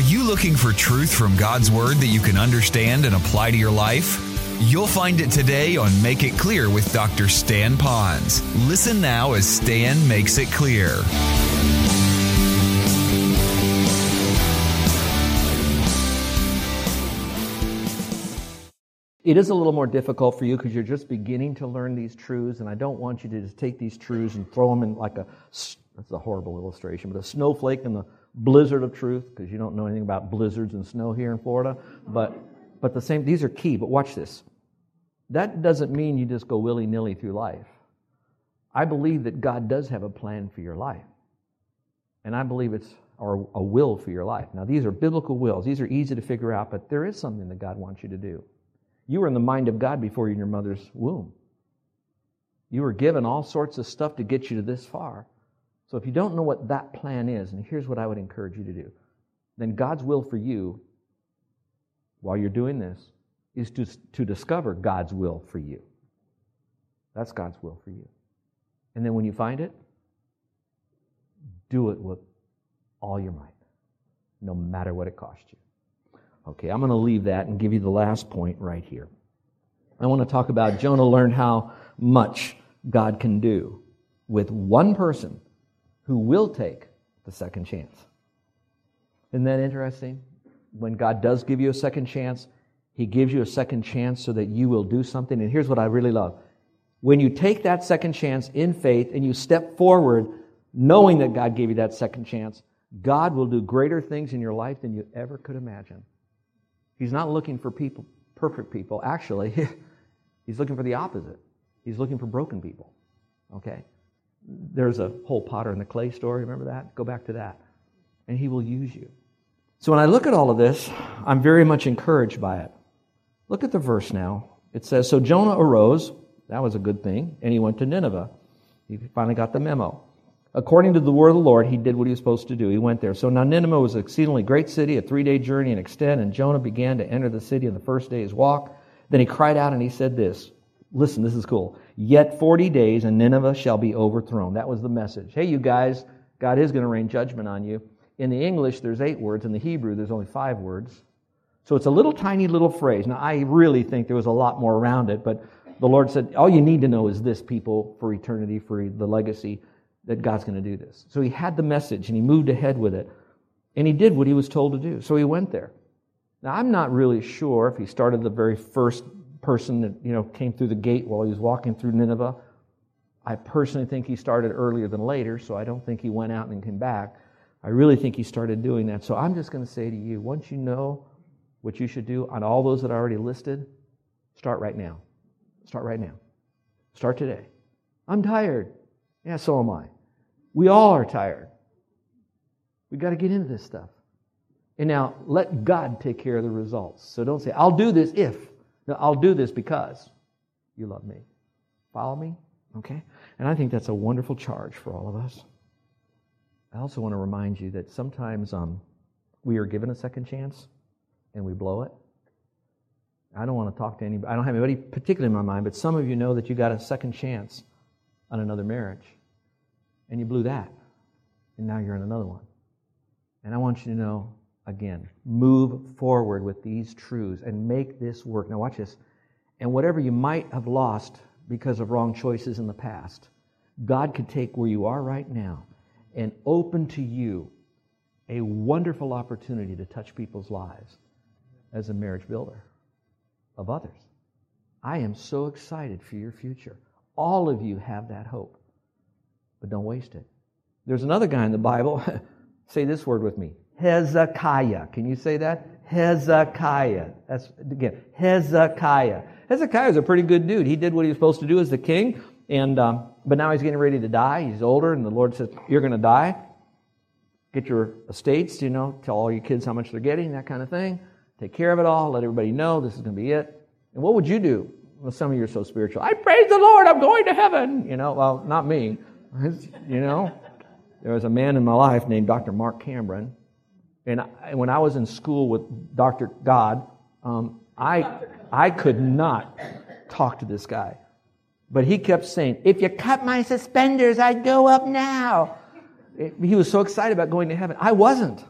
Are you looking for truth from God's Word that you can understand and apply to your life? You'll find it today on Make It Clear with Dr. Stan Pons. Listen now as Stan makes it clear. It is a little more difficult for you because you're just beginning to learn these truths, and I don't want you to just take these truths and throw them in like a, that's a horrible illustration, but a snowflake in the blizzard of truth, because you don't know anything about blizzards and snow here in Florida, but the same, these are key, but watch this. That doesn't mean you just go willy-nilly through life. I believe that God does have a plan for your life. And I believe it's a will for your life. Now, these are biblical wills. These are easy to figure out, but there is something that God wants you to do. You were in the mind of God before you were in your mother's womb. You were given all sorts of stuff to get you to this far. So if you don't know what that plan is, and here's what I would encourage you to do, then God's will for you while you're doing this, is to discover God's will for you. That's God's will for you. And then when you find it, do it with all your might, no matter what it costs you. Okay, I'm going to leave that and give you the last point right here. I want to talk about Jonah learned how much God can do with one person who will take the second chance. Isn't that interesting? When God does give you a second chance, He gives you a second chance so that you will do something. And here's what I really love. When you take that second chance in faith and you step forward knowing that God gave you that second chance, God will do greater things in your life than you ever could imagine. He's not looking for people, perfect people. Actually, He's looking for the opposite. He's looking for broken people. Okay? There's a whole potter and the clay story. Remember that? Go back to that. And He will use you. So when I look at all of this, I'm very much encouraged by it. Look at the verse now. It says, so Jonah arose, that was a good thing, and he went to Nineveh. He finally got the memo. According to the word of the Lord, he did what he was supposed to do. He went there. So now Nineveh was an exceedingly great city, a 3-day journey in extent, and Jonah began to enter the city on the first day's walk. Then he cried out and he said this. Listen, this is cool. Yet 40 days and Nineveh shall be overthrown. That was the message. Hey, you guys, God is going to rain judgment on you. In the English, there's 8 words. In the Hebrew, there's only 5 words. So it's a little tiny little phrase. Now, I really think there was a lot more around it, but the Lord said, all you need to know is this, people, for eternity, for the legacy, that God's going to do this. So He had the message, and He moved ahead with it, and He did what He was told to do. So He went there. Now, I'm not really sure if He started the very first person that came through the gate while He was walking through Nineveh. I personally think He started earlier than later, so I don't think He went out and then came back. I really think He started doing that. So I'm just going to say to you, once you know what you should do on all those that I already listed, start right now. Start right now. Start today. I'm tired. Yeah, so am I. We all are tired. We've got to get into this stuff. And now let God take care of the results. So don't say, I'll do this if. No, I'll do this because you love me. Follow me? Okay? And I think that's a wonderful charge for all of us. I also want to remind you that sometimes we are given a second chance and we blow it. I don't want to talk to anybody. I don't have anybody particularly in my mind, but some of you know that you got a second chance on another marriage and you blew that. And now you're in another one. And I want you to know, again, move forward with these truths and make this work. Now watch this. And whatever you might have lost because of wrong choices in the past, God could take where you are right now and open to you a wonderful opportunity to touch people's lives as a marriage builder of others. I am so excited for your future. All of you have that hope, but don't waste it. There's another guy in the Bible, say this word with me, Hezekiah. Can you say that? Hezekiah. That's, again, Hezekiah. Hezekiah is a pretty good dude. He did what he was supposed to do as the king, and but now he's getting ready to die. He's older, and the Lord says, you're going to die. Get your estates, tell all your kids how much they're getting, that kind of thing. Take care of it all. Let everybody know this is going to be it. And what would you do? Well, some of you are so spiritual. I praise the Lord. I'm going to heaven. Well, not me. There was a man in my life named Dr. Mark Cameron. And when I was in school with Dr. God, I could not talk to this guy. But he kept saying, if you cut my suspenders, I'd go up now. He was so excited about going to heaven. I wasn't.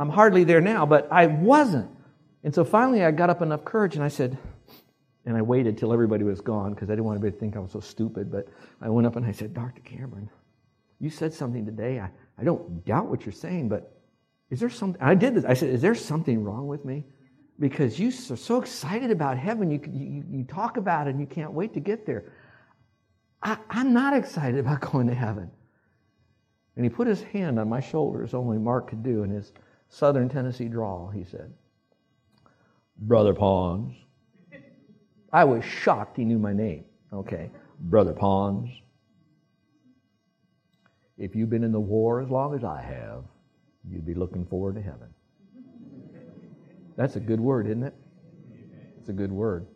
I'm hardly there now, but I wasn't. And so finally I got up enough courage and I said, and I waited till everybody was gone because I didn't want everybody to think I was so stupid, but I went up and I said, Dr. Cameron, you said something today. I don't doubt what you're saying, but is there something? I did this. I said, is there something wrong with me? Because you are so excited about heaven. You talk about it and you can't wait to get there. I'm not excited about going to heaven. And he put his hand on my shoulder, as only Mark could do, in his Southern Tennessee drawl. He said, Brother Pons. I was shocked he knew my name. Okay, Brother Pons, if you've been in the war as long as I have, you'd be looking forward to heaven. That's a good word, isn't it? It's a good word.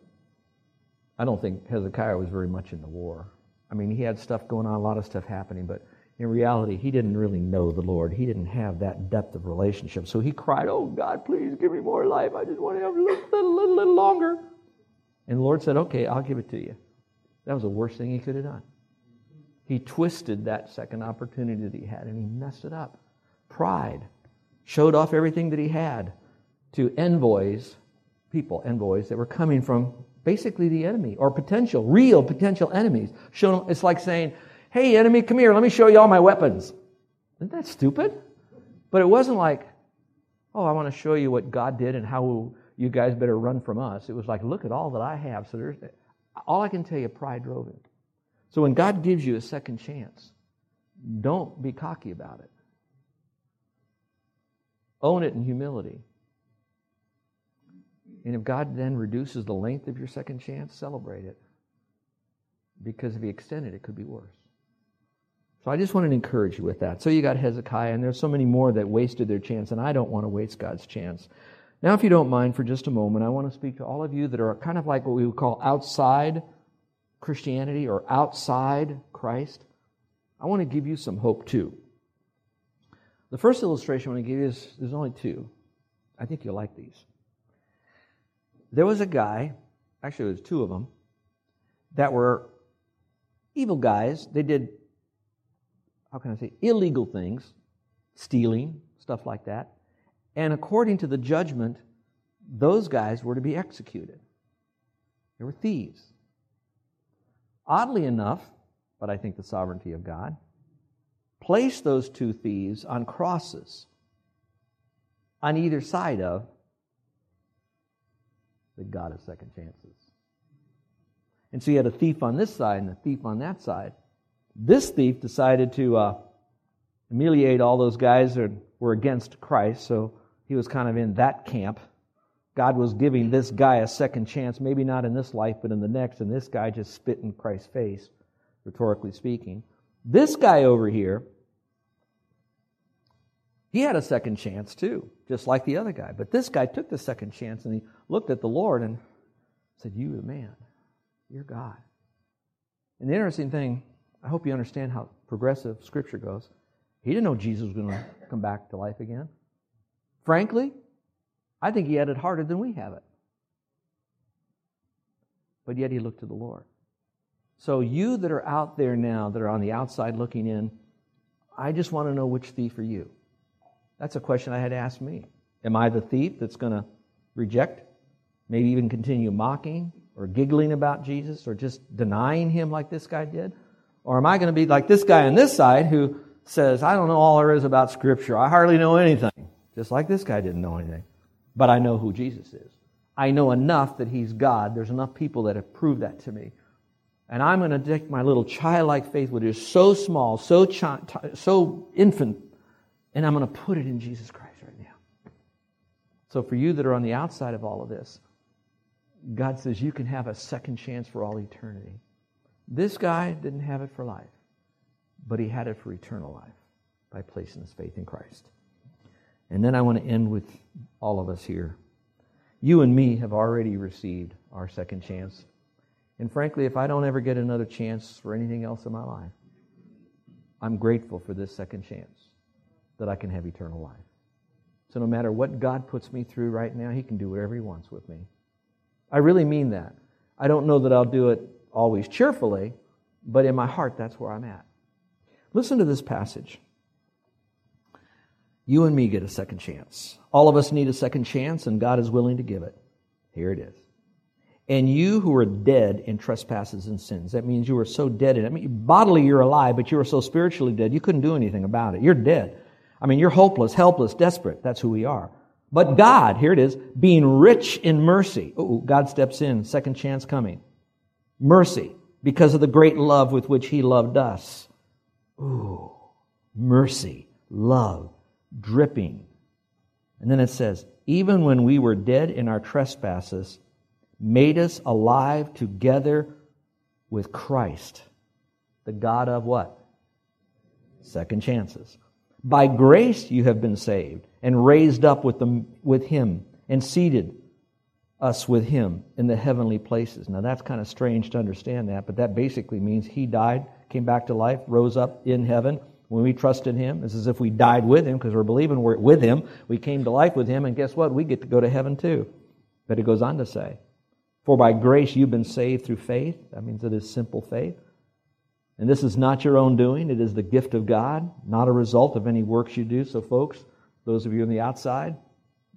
I don't think Hezekiah was very much in the war. I mean, he had stuff going on, a lot of stuff happening, but in reality, he didn't really know the Lord. He didn't have that depth of relationship. So he cried, oh, God, please give me more life. I just want to have a little longer. And the Lord said, okay, I'll give it to you. That was the worst thing he could have done. He twisted that second opportunity that he had, and he messed it up. Pride. Showed off everything that he had to envoys that were coming from basically the enemy, or real potential enemies. It's like saying, hey, enemy, come here. Let me show you all my weapons. Isn't that stupid? But it wasn't like, oh, I want to show you what God did and how you guys better run from us. It was like, look at all that I have. So there's all I can tell you, pride drove him. So when God gives you a second chance, don't be cocky about it. Own it in humility. And if God then reduces the length of your second chance, celebrate it. Because if he extended it, could be worse. So I just want to encourage you with that. So you got Hezekiah, and there's so many more that wasted their chance, and I don't want to waste God's chance. Now, if you don't mind for just a moment, I want to speak to all of you that are kind of like what we would call outside Christianity or outside Christ. I want to give you some hope too. The first illustration I want to give you is, there's only two. I think you'll like these. There was a guy, actually there's two of them, that were evil guys. They did, illegal things, stealing, stuff like that. And according to the judgment, those guys were to be executed. They were thieves. Oddly enough, but I think the sovereignty of God, placed those two thieves on crosses on either side of the God of second chances. And so you had a thief on this side and a thief on that side. This thief decided to humiliate all those guys that were against Christ, so he was kind of in that camp. God was giving this guy a second chance, maybe not in this life, but in the next, and this guy just spit in Christ's face, rhetorically speaking. This guy over here, he had a second chance too, just like the other guy. But this guy took the second chance, and he looked at the Lord and said, you, the man, you're God. And the interesting thing, I hope you understand how progressive Scripture goes. He didn't know Jesus was going to come back to life again. Frankly, I think he had it harder than we have it. But yet he looked to the Lord. So you that are out there now, that are on the outside looking in, I just want to know which thief are you? That's a question I had asked me. Am I the thief that's going to reject, maybe even continue mocking or giggling about Jesus or just denying him like this guy did? Or am I going to be like this guy on this side who says, I don't know all there is about Scripture. I hardly know anything. Just like this guy didn't know anything. But I know who Jesus is. I know enough that he's God. There's enough people that have proved that to me. And I'm going to take my little childlike faith, which is so small, so infant, and I'm going to put it in Jesus Christ right now. So for you that are on the outside of all of this, God says you can have a second chance for all eternity. This guy didn't have it for life, but he had it for eternal life by placing his faith in Christ. And then I want to end with all of us here. You and me have already received our second chance. And frankly, if I don't ever get another chance for anything else in my life, I'm grateful for this second chance that I can have eternal life. So no matter what God puts me through right now, he can do whatever he wants with me. I really mean that. I don't know that I'll do it always cheerfully, but in my heart, that's where I'm at. Listen to this passage. You and me get a second chance. All of us need a second chance, and God is willing to give it. Here it is. And you who are dead in trespasses and sins. That means you are so dead. I mean, bodily you're alive, but you are so spiritually dead, you couldn't do anything about it. You're dead. I mean, you're hopeless, helpless, desperate. That's who we are. But God, here it is, being rich in mercy. Oh, God steps in, second chance coming. Mercy, because of the great love with which He loved us. Ooh, mercy, love, dripping. And then it says, even when we were dead in our trespasses, made us alive together with Christ, the God of what? Second chances. By grace you have been saved and raised up with Him and seated us with Him in the heavenly places. Now that's kind of strange to understand that, but that basically means He died, came back to life, rose up in heaven. When we trust in Him, it's as if we died with Him because we're believing we're with Him. We came to life with Him, and guess what? We get to go to heaven too. But it goes on to say, for by grace you've been saved through faith. That means it is simple faith. And this is not your own doing. It is the gift of God, not a result of any works you do. So folks, those of you on the outside,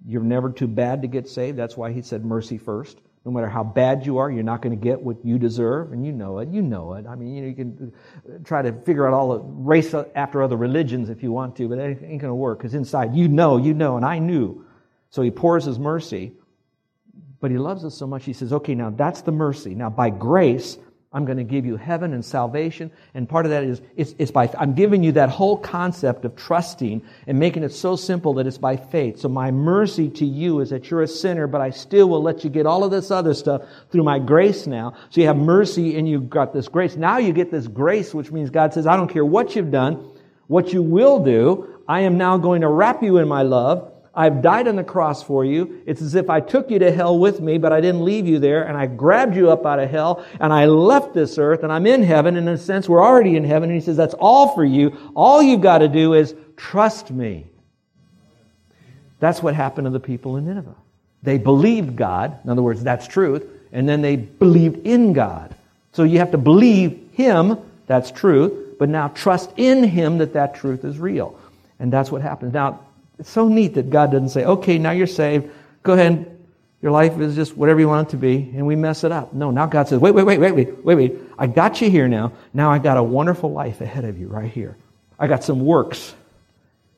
you're never too bad to get saved. That's why He said mercy first. No matter how bad you are, you're not going to get what you deserve, and you know it. You know it. I mean, you know, you can try to figure out all the race after other religions if you want to, but it ain't going to work because inside you know, and I knew. So He pours His mercy, but He loves us so much, He says, okay, now that's the mercy. Now by grace, I'm going to give you heaven and salvation, and part of that is it's by I'm giving you that whole concept of trusting and making it so simple that it's by faith. So my mercy to you is that you're a sinner, but I still will let you get all of this other stuff through my grace now. So you have mercy and you've got this grace. Now you get this grace, which means God says, I don't care what you've done, what you will do, I am now going to wrap you in my love. I've died on the cross for you. It's as if I took you to hell with me, but I didn't leave you there, and I grabbed you up out of hell, and I left this earth, and I'm in heaven. In a sense, we're already in heaven, and He says, that's all for you. All you've got to do is trust me. That's what happened to the people in Nineveh. They believed God. In other words, that's truth. And then they believed in God. So you have to believe Him, that's truth, but now trust in Him that truth is real. And that's what happens. Now, it's so neat that God doesn't say, okay, now you're saved. Go ahead. Your life is just whatever you want it to be, and we mess it up. No, now God says, wait. I got you here now. Now I got a wonderful life ahead of you right here. I got some works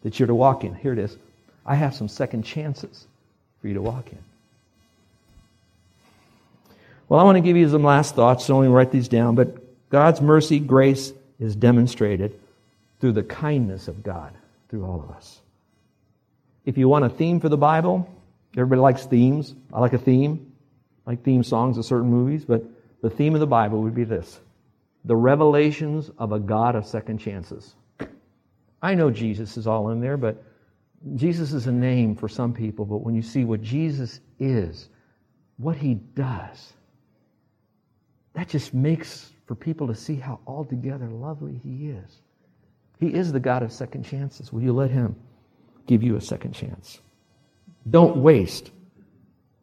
that you're to walk in. Here it is. I have some second chances for you to walk in. Well, I want to give you some last thoughts, so only write these down. But God's mercy, grace is demonstrated through the kindness of God, through all of us. If you want a theme for the Bible, everybody likes themes. I like a theme. I like theme songs of certain movies, but the theme of the Bible would be this: the revelations of a God of second chances. I know Jesus is all in there, but Jesus is a name for some people, but when you see what Jesus is, what He does, that just makes for people to see how altogether lovely He is. He is the God of second chances. Will you let Him give you a second chance? Don't waste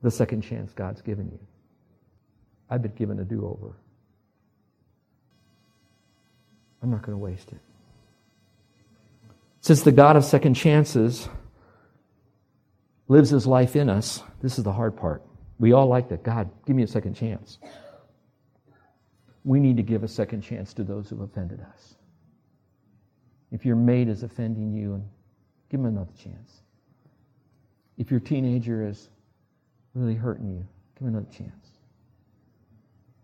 the second chance God's given you. I've been given a do-over. I'm not going to waste it. Since the God of second chances lives His life in us, this is the hard part. We all like that. God, give me a second chance. We need to give a second chance to those who offended us. If your mate is offending you, and give them another chance. If your teenager is really hurting you, give them another chance.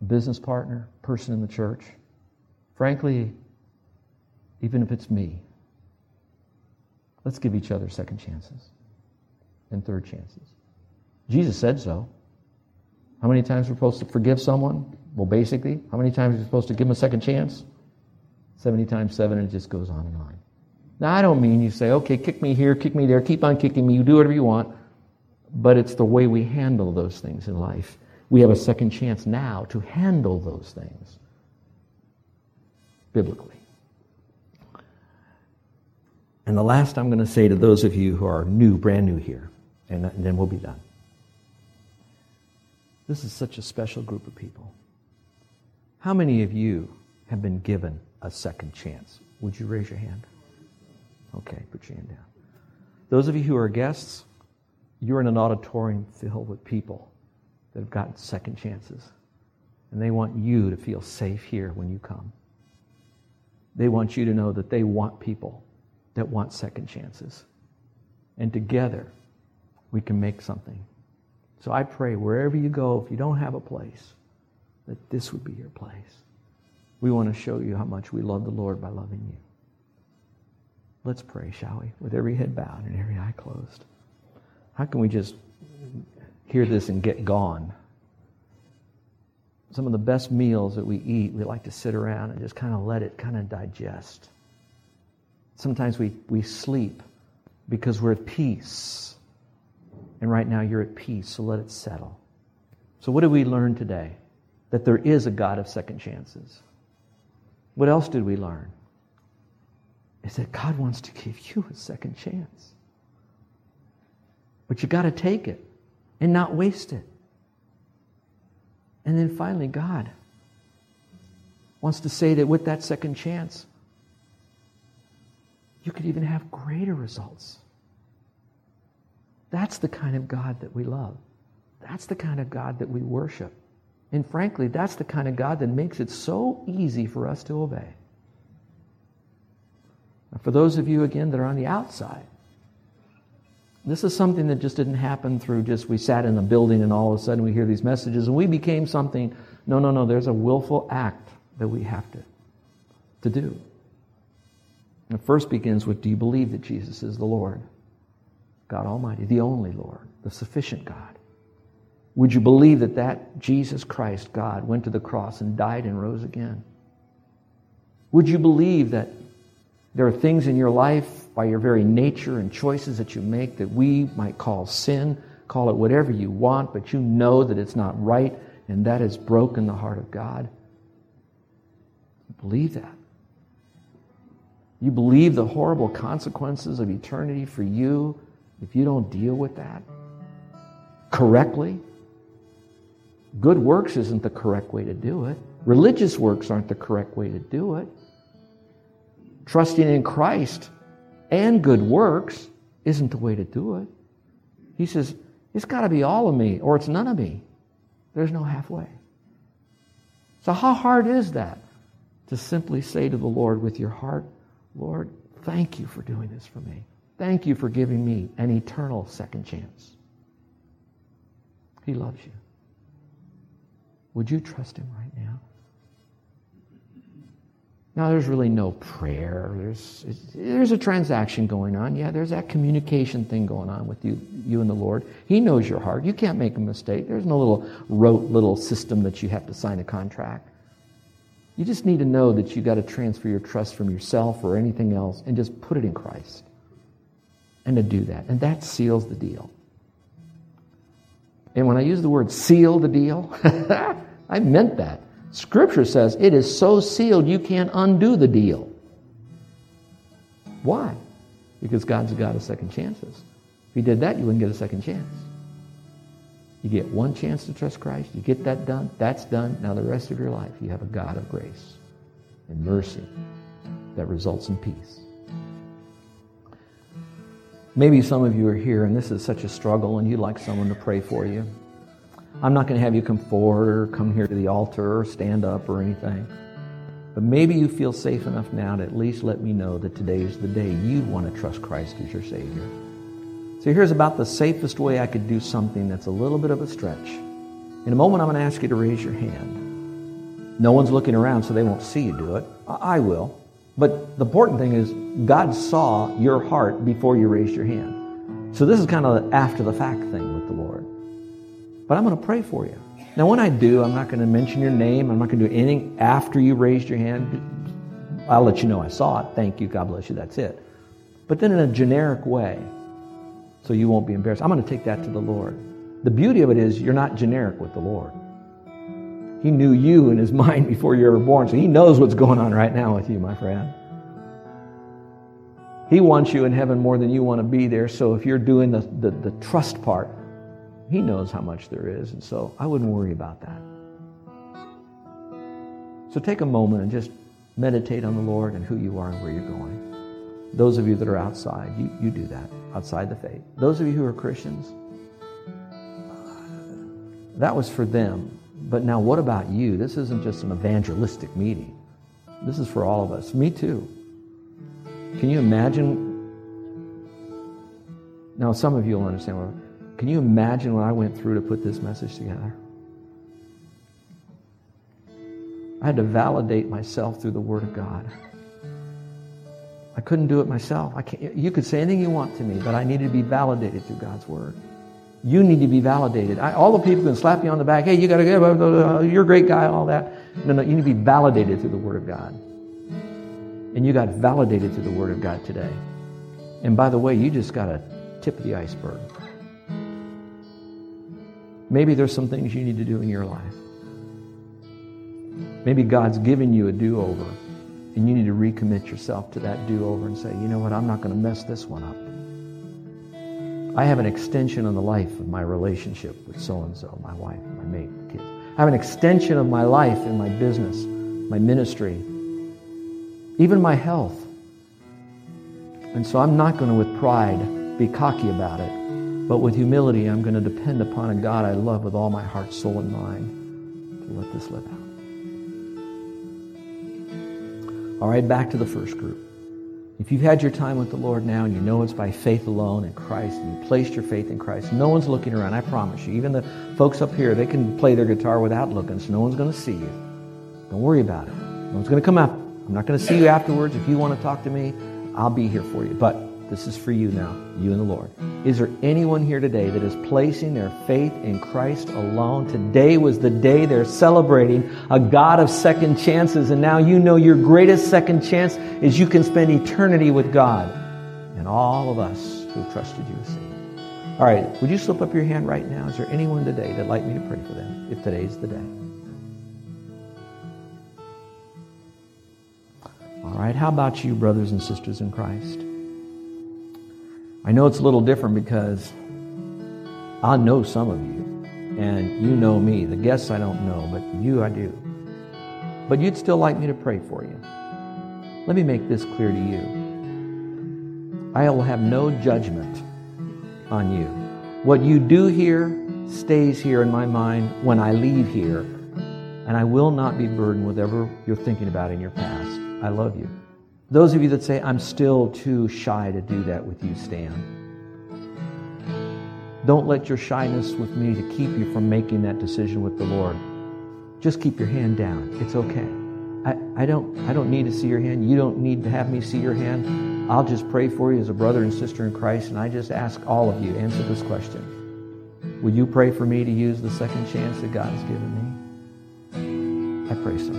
A business partner, person in the church, frankly, even if it's me, let's give each other second chances and third chances. Jesus said so. How many times are we supposed to forgive someone? Well, basically, how many times are we supposed to give them a second chance? 70 times 7, and it just goes on and on. Now, I don't mean you say, okay, kick me here, kick me there, keep on kicking me, you do whatever you want. But it's the way we handle those things in life. We have a second chance now to handle those things biblically. And the last I'm going to say to those of you who are new, brand new here, and then we'll be done. This is such a special group of people. How many of you have been given a second chance? Would you raise your hand? Okay, put your hand down. Those of you who are guests, you're in an auditorium filled with people that have gotten second chances. And they want you to feel safe here when you come. They want you to know that they want people that want second chances. And together, we can make something. So I pray wherever you go, if you don't have a place, that this would be your place. We want to show you how much we love the Lord by loving you. Let's pray, shall we? With every head bowed and every eye closed. How can we just hear this and get gone? Some of the best meals that we eat, we like to sit around and just kind of let it kind of digest. Sometimes we sleep because we're at peace. And right now you're at peace, so let it settle. So what did we learn today? That there is a God of second chances. What else did we learn? Is that God wants to give you a second chance. But you got to take it and not waste it. And then finally, God wants to say that with that second chance, you could even have greater results. That's the kind of God that we love. That's the kind of God that we worship. And frankly, that's the kind of God that makes it so easy for us to obey. And for those of you, again, that are on the outside, this is something that just didn't happen through just we sat in a building and all of a sudden we hear these messages and we became something. No. There's a willful act that we have to do. And it first begins with, do you believe that Jesus is the Lord, God Almighty, the only Lord, the sufficient God? Would you believe that Jesus Christ, God, went to the cross and died and rose again? Would you believe that there are things in your life by your very nature and choices that you make that we might call sin, call it whatever you want, but you know that it's not right, and that has broken the heart of God? You believe that. You believe the horrible consequences of eternity for you if you don't deal with that correctly. Good works isn't the correct way to do it. Religious works aren't the correct way to do it. Trusting in Christ and good works isn't the way to do it. He says, it's got to be all of me or it's none of me. There's no halfway. So how hard is that? To simply say to the Lord with your heart, Lord, thank you for doing this for me. Thank you for giving me an eternal second chance. He loves you. Would you trust him right now? Now, there's really no prayer. There's a transaction going on. Yeah, there's that communication thing going on with you and the Lord. He knows your heart. You can't make a mistake. There's no rote system that you have to sign a contract. You just need to know that you got to transfer your trust from yourself or anything else and just put it in Christ. And to do that. And that seals the deal. And when I use the word seal the deal, I meant that. Scripture says it is so sealed you can't undo the deal. Why? Because God's a God of second chances. If he did that, you wouldn't get a second chance. You get one chance to trust Christ. You get that done. That's done. Now the rest of your life, you have a God of grace and mercy that results in peace. Maybe some of you are here and this is such a struggle and you'd like someone to pray for you. I'm not going to have you come forward or come here to the altar or stand up or anything. But maybe you feel safe enough now to at least let me know that today is the day you want to trust Christ as your Savior. So here's about the safest way I could do something that's a little bit of a stretch. In a moment, I'm going to ask you to raise your hand. No one's looking around, so they won't see you do it. I will. But the important thing is God saw your heart before you raised your hand. So this is kind of the after-the-fact thing with the Lord. But I'm going to pray for you. Now, when I do, I'm not going to mention your name. I'm not going to do anything after you raised your hand. I'll let you know I saw it. Thank you. God bless you. That's it. But then in a generic way, so you won't be embarrassed. I'm going to take that to the Lord. The beauty of it is you're not generic with the Lord. He knew you in his mind before you were born, so he knows what's going on right now with you, my friend. He wants you in heaven more than you want to be there, so if you're doing the trust part, he knows how much there is, and so I wouldn't worry about that. So take a moment and just meditate on the Lord and who you are and where you're going. Those of you that are outside, you do that, outside the faith. Those of you who are Christians, that was for them. But now what about you? This isn't just an evangelistic meeting. This is for all of us. Me too. Can you imagine? Now, some of you will understand. Can you imagine what I went through to put this message together? I had to validate myself through the Word of God. I couldn't do it myself. You could say anything you want to me, but I needed to be validated through God's Word. You need to be validated. All the people can slap you on the back. Hey, you got to go. You're a great guy, all that. No, you need to be validated through the Word of God. And you got validated through the Word of God today. And by the way, you just got a tip of the iceberg. Maybe there's some things you need to do in your life. Maybe God's given you a do-over, and you need to recommit yourself to that do-over and say, you know what, I'm not going to mess this one up. I have an extension on the life of my relationship with so-and-so, my wife, my mate, my kids. I have an extension of my life in my business, my ministry, even my health. And so I'm not going to, with pride, be cocky about it, but with humility, I'm going to depend upon a God I love with all my heart, soul, and mind to let this live out. All right, back to the first group. If you've had your time with the Lord now and you know it's by faith alone in Christ and you placed your faith in Christ, no one's looking around, I promise you. Even the folks up here, they can play their guitar without looking, so no one's going to see you. Don't worry about it. No one's going to come up. I'm not going to see you afterwards. If you want to talk to me, I'll be here for you. But this is for you now, you and the Lord. Is there anyone here today that is placing their faith in Christ alone? Today was the day they're celebrating a God of second chances, and now you know your greatest second chance is you can spend eternity with God and all of us who trusted you. All right, would you slip up your hand right now? Is there anyone today that'd like me to pray for them if today's the day? All right, how about you, brothers and sisters in Christ? I know it's a little different because I know some of you, and you know me. The guests I don't know, but you I do. But you'd still like me to pray for you. Let me make this clear to you. I will have no judgment on you. What you do here stays here in my mind when I leave here, and I will not be burdened with whatever you're thinking about in your past. I love you. Those of you that say, I'm still too shy to do that with you, Stan. Don't let your shyness with me to keep you from making that decision with the Lord. Just keep your hand down. It's okay. I don't need to see your hand. You don't need to have me see your hand. I'll just pray for you as a brother and sister in Christ, and I just ask all of you, answer this question. Will you pray for me to use the second chance that God has given me? I pray so.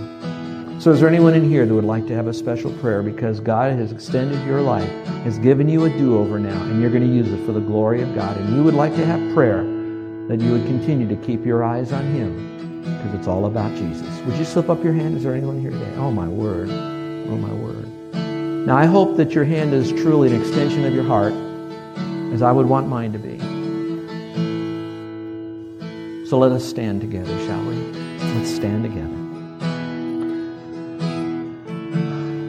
So is there anyone in here that would like to have a special prayer because God has extended your life, has given you a do-over now, and you're going to use it for the glory of God, and you would like to have prayer that you would continue to keep your eyes on Him because it's all about Jesus? Would you slip up your hand? Is there anyone here today? Oh, my word. Oh, my word. Now, I hope that your hand is truly an extension of your heart as I would want mine to be. So let us stand together, shall we? Let's stand together.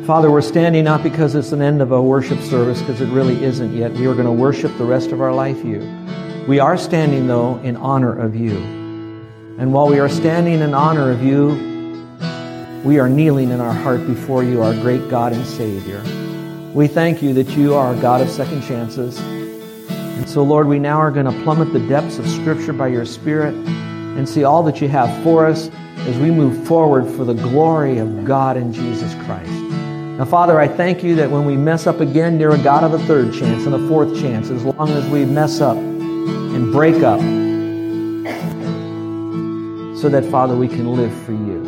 Father, we're standing not because it's an end of a worship service, because it really isn't yet. We are going to worship the rest of our life you. We are standing, though, in honor of you. And while we are standing in honor of you, we are kneeling in our heart before you, our great God and Savior. We thank you that you are a God of second chances. And so, Lord, we now are going to plummet the depths of Scripture by your Spirit and see all that you have for us as we move forward for the glory of God and Jesus Christ. Now, Father, I thank you that when we mess up again, you're a God of a third chance and a fourth chance, as long as we mess up and break up, so that, Father, we can live for you.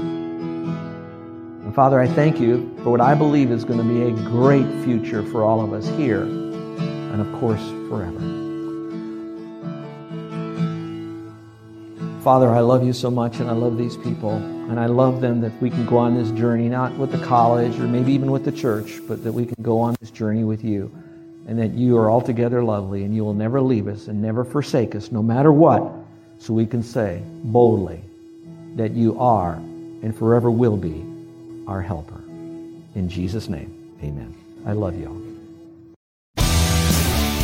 And, Father, I thank you for what I believe is going to be a great future for all of us here and, of course, forever. Father, I love you so much, and I love these people. And I love them that we can go on this journey, not with the college or maybe even with the church, but that we can go on this journey with you, and that you are altogether lovely and you will never leave us and never forsake us, no matter what, so we can say boldly that you are and forever will be our helper. In Jesus' name, amen. I love you all.